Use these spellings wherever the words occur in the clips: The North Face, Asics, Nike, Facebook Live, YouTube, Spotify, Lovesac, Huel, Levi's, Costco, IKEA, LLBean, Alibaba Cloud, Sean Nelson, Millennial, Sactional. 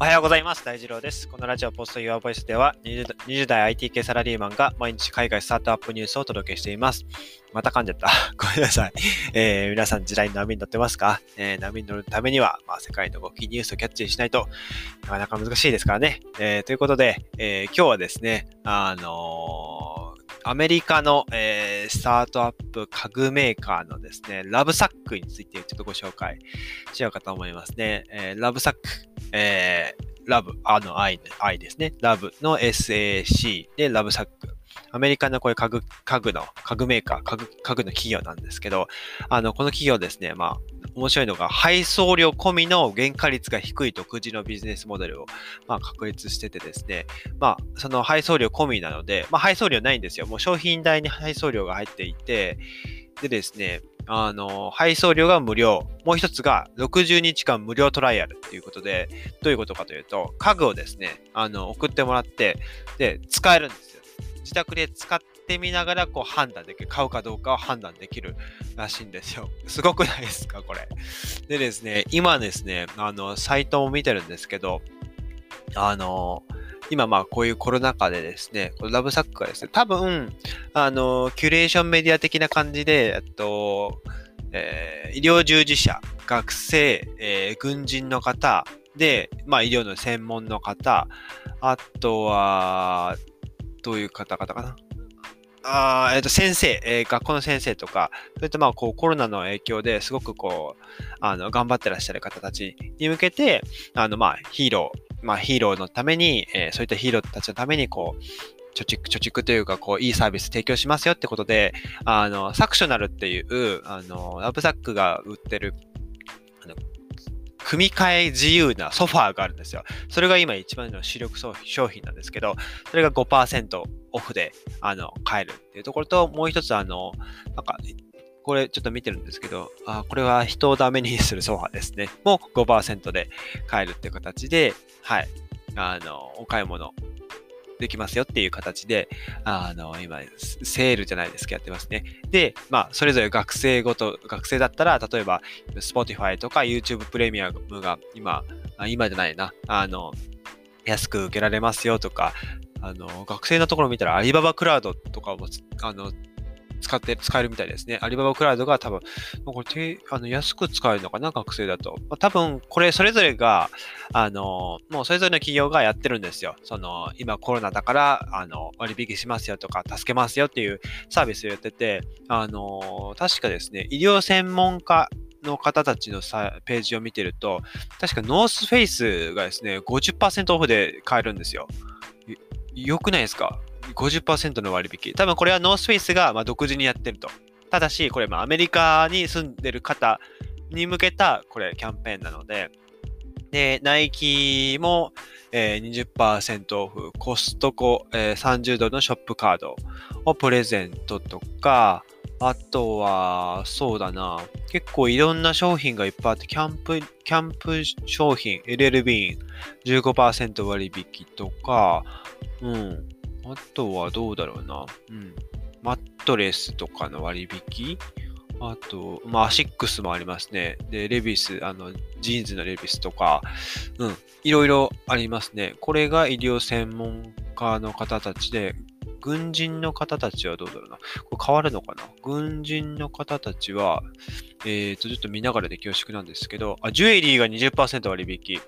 おはようございます。大二郎です。このラジオポストユアボイスでは20代 IT 系サラリーマンが毎日海外スタートアップニュースをお届けしています。また噛んじゃった。ごめんなさい。皆さん時代に波に乗ってますか？波に乗るためには、世界の動きニュースをキャッチしないとなかなか難しいですからね。ということで、今日はですね、アメリカの、スタートアップ家具メーカーのですね、ラブサックについてちょっとご紹介しようかと思いますね。ラブサック、ラブ、I ですね。ラブの SAC でラブサック。アメリカのこういう家具メーカー、家具の企業なんですけど、この企業ですね、面白いのが配送料込みの原価率が低い独自のビジネスモデルを確立しててですね、その配送料込みなので、配送料ないんですよ。もう商品代に配送料が入っていて、でですね、配送料が無料。もう一つが60日間無料トライアルっていうことで、どういうことかというと、家具をですね、送ってもらって、で、使えるんですよ。自宅で使ってみながら判断できる、買うかどうかを判断できるらしいんですよ。すごくないですか、これ。でですね、今ですね、サイトを見てるんですけど、今こういうコロナ禍でですね、ラブサックがですね、多分、キュレーションメディア的な感じで、医療従事者、学生、軍人の方で、医療の専門の方、あとは、どういう方々かな。先生、学校の先生とか、それとコロナの影響ですごく頑張ってらっしゃる方たちに向けて、ヒーローのために、そういったヒーローたちのために貯蓄というかいいサービス提供しますよってことで、サクショナルっていうラブサックが売ってる組み替え自由なソファーがあるんですよ。それが今一番の主力商品なんですけど、それが 5% オフで買えるっていうところと、もう一つこれちょっと見てるんですけど、これは人をダメにするソファーですね。もう 5% で買えるっていう形で、はい、お買い物できますよっていう形で、今、セールじゃないですけどやってますね。で、それぞれ学生だったら、例えば、Spotify とか YouTube プレミアムが今じゃないな、安く受けられますよとか、学生のところ見たら、アリババクラウドとかも、使えるみたいですね。アリババクラウドが多分、これ安く使えるのかな、学生だと。多分、これそれぞれが、もうそれぞれの企業がやってるんですよ。今コロナだから、割引しますよとか、助けますよっていうサービスをやってて、確かですね、医療専門家の方たちのページを見てると、確かノースフェイスがですね、50% オフで買えるんですよ。よくないですか？50% の割引。多分これはノースフェイスが独自にやってると。ただし、これアメリカに住んでる方に向けたこれキャンペーンなので、で、ナイキも 20% オフ、コストコ$30のショップカードをプレゼントとか、あとは、そうだな、結構いろんな商品がいっぱいあって、キャンプ商品、LLB 15% 割引とか、うん。あとはどうだろうな。うん。マットレスとかの割引？あと、アシックスもありますね。で、レビス、ジーンズのレビスとか、うん。いろいろありますね。これが医療専門家の方たちで、軍人の方たちはどうだろうな。これ変わるのかな？軍人の方たちは、ちょっと見ながらで恐縮なんですけど、ジュエリーが 20% 割引。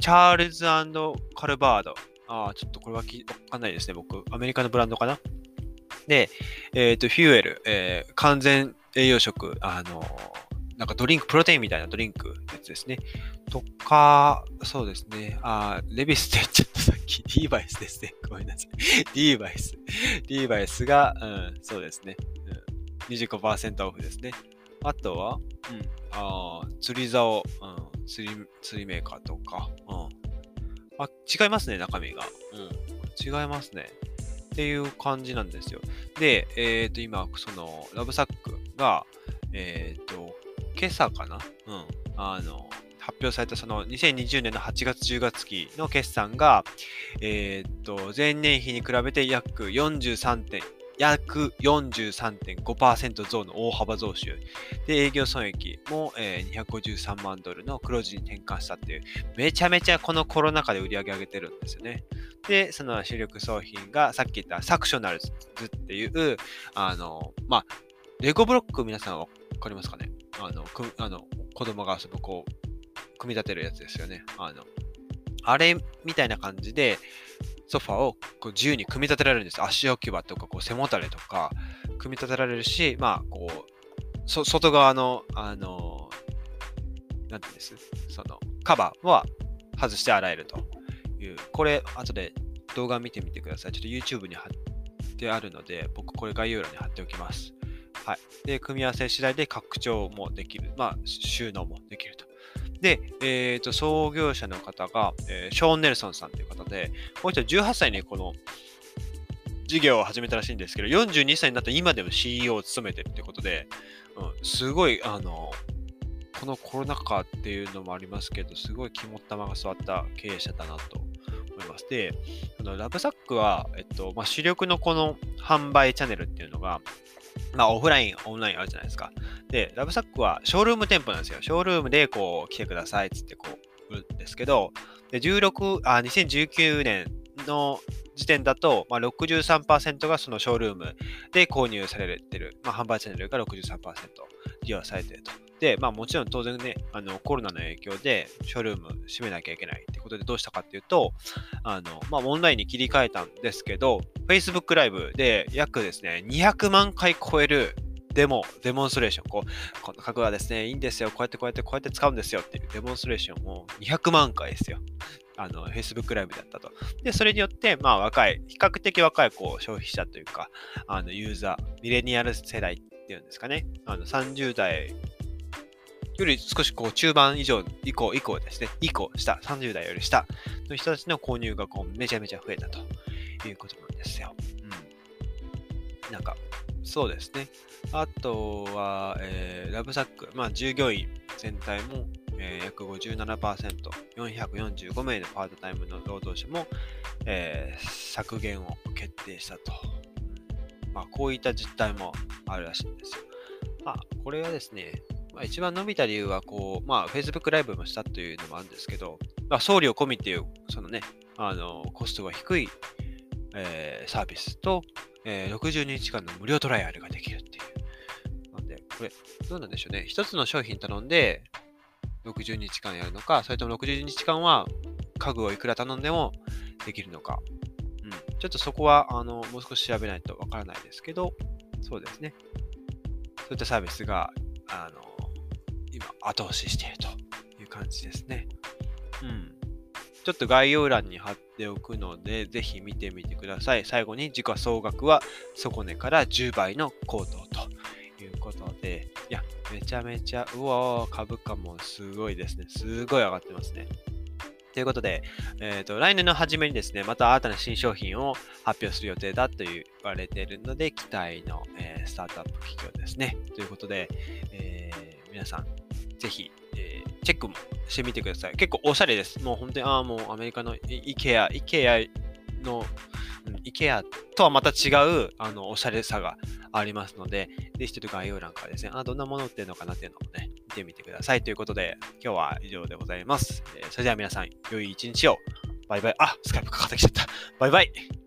チャールズ&カルバード。ちょっとこれはわかんないですね、僕。アメリカのブランドかな。で、フューエル、完全栄養食、ドリンク、プロテインみたいなドリンクのやつですね。とか、そうですね。レビスって言っちゃったさっき、リーバイスですね。ごめんなさい。リーバイスが、うん、そうですね。うん、25% オフですね。あとは、うん、釣り竿、うん、釣りメーカーとか、うん。違いますね、中身が。うん。違いますね。っていう感じなんですよ。で、今、ラブサックが、今朝かな？うん。発表された2020年の8月10月期の決算が、前年比に比べて約約 43.5% 増の大幅増収で、営業損益も253万ドルの黒字に転換したっていう、めちゃめちゃこのコロナ禍で売り上げ上げてるんですよね。で、その主力商品がさっき言ったサクショナルズっていう、レゴブロック皆さんわかりますかね？子供が遊ぶこう、組み立てるやつですよね。あれみたいな感じで、ソファーをこう自由に組み立てられるんです。足置き場とかこう背もたれとか組み立てられるし、外側の、なんていうんです、そのカバーは外して洗えるという。これ、後で動画見てみてください。ちょっと YouTube に貼ってあるので、僕これ概要欄に貼っておきます。はい。で、組み合わせ次第で拡張もできる。収納もできると。で、創業者の方が、ショーン・ネルソンさんという方で、この人18歳にこの事業を始めたらしいんですけど、42歳になった今でも CEO を務めてるということで、すごい、このコロナ禍っていうのもありますけど、すごい肝っ玉が座った経営者だなと思います。で、ラブサックは、主力のこの販売チャンネルっていうのが、オフライン、オンラインあるじゃないですか。で、ラブサックはショールーム店舗なんですよ。ショールームでこう来てくださいっつってこう売るんですけど、で2019年の時点だと、63% がそのショールームで購入されてる、販売チャンネルが 63% 利用されてると。で、もちろん当然ね、コロナの影響でショールーム閉めなきゃいけないってことでどうしたかっていうと、オンラインに切り替えたんですけど、Facebook ライブで約ですね、200万回超えるデモンストレーション、この家具はですね、いいんですよ、こうやって使うんですよっていうデモンストレーションを200万回ですよ。Facebook ライブだったと。で、それによって、比較的若い消費者というか、ユーザー、ミレニアル世代っていうんですかね、30代、より少し中盤以降ですね、30代より下の人たちの購入がめちゃめちゃ増えたということなんですよ。うん。そうですね。あとは、ラブサック、従業員全体も、約 57%、445名のパートタイムの労働者も、削減を決定したと。こういった実態もあるらしいんですよ。これはですね、一番伸びた理由は、Facebook ライブもしたというのもあるんですけど、送料込みっていう、コストが低い、サービスと、60日間の無料トライアルができるっていう。なんで、これ、どうなんでしょうね。一つの商品頼んで、60日間やるのか、それとも60日間は、家具をいくら頼んでもできるのか。ちょっとそこは、もう少し調べないとわからないですけど、そうですね。そういったサービスが、今、後押ししているという感じですね。ちょっと概要欄に貼っておくので、ぜひ見てみてください。最後に、時価総額は底値から10倍の高騰ということで、めちゃめちゃ、株価もすごいですね。すごい上がってますね。ということで、来年の初めにですね、また新たな新商品を発表する予定だと言われているので、期待の、スタートアップ企業ですね。ということで、皆さん、ぜひ、チェックもしてみてください。結構おしゃれです。もう本当に、アメリカの IKEA の、IKEA とはまた違う、おしゃれさがありますので、ぜひちょっと概要欄からですね、どんなもの売ってるのかなっていうのをね、見てみてください。ということで、今日は以上でございます。それでは皆さん、良い一日を。バイバイ。スカイプかかってきちゃった。バイバイ。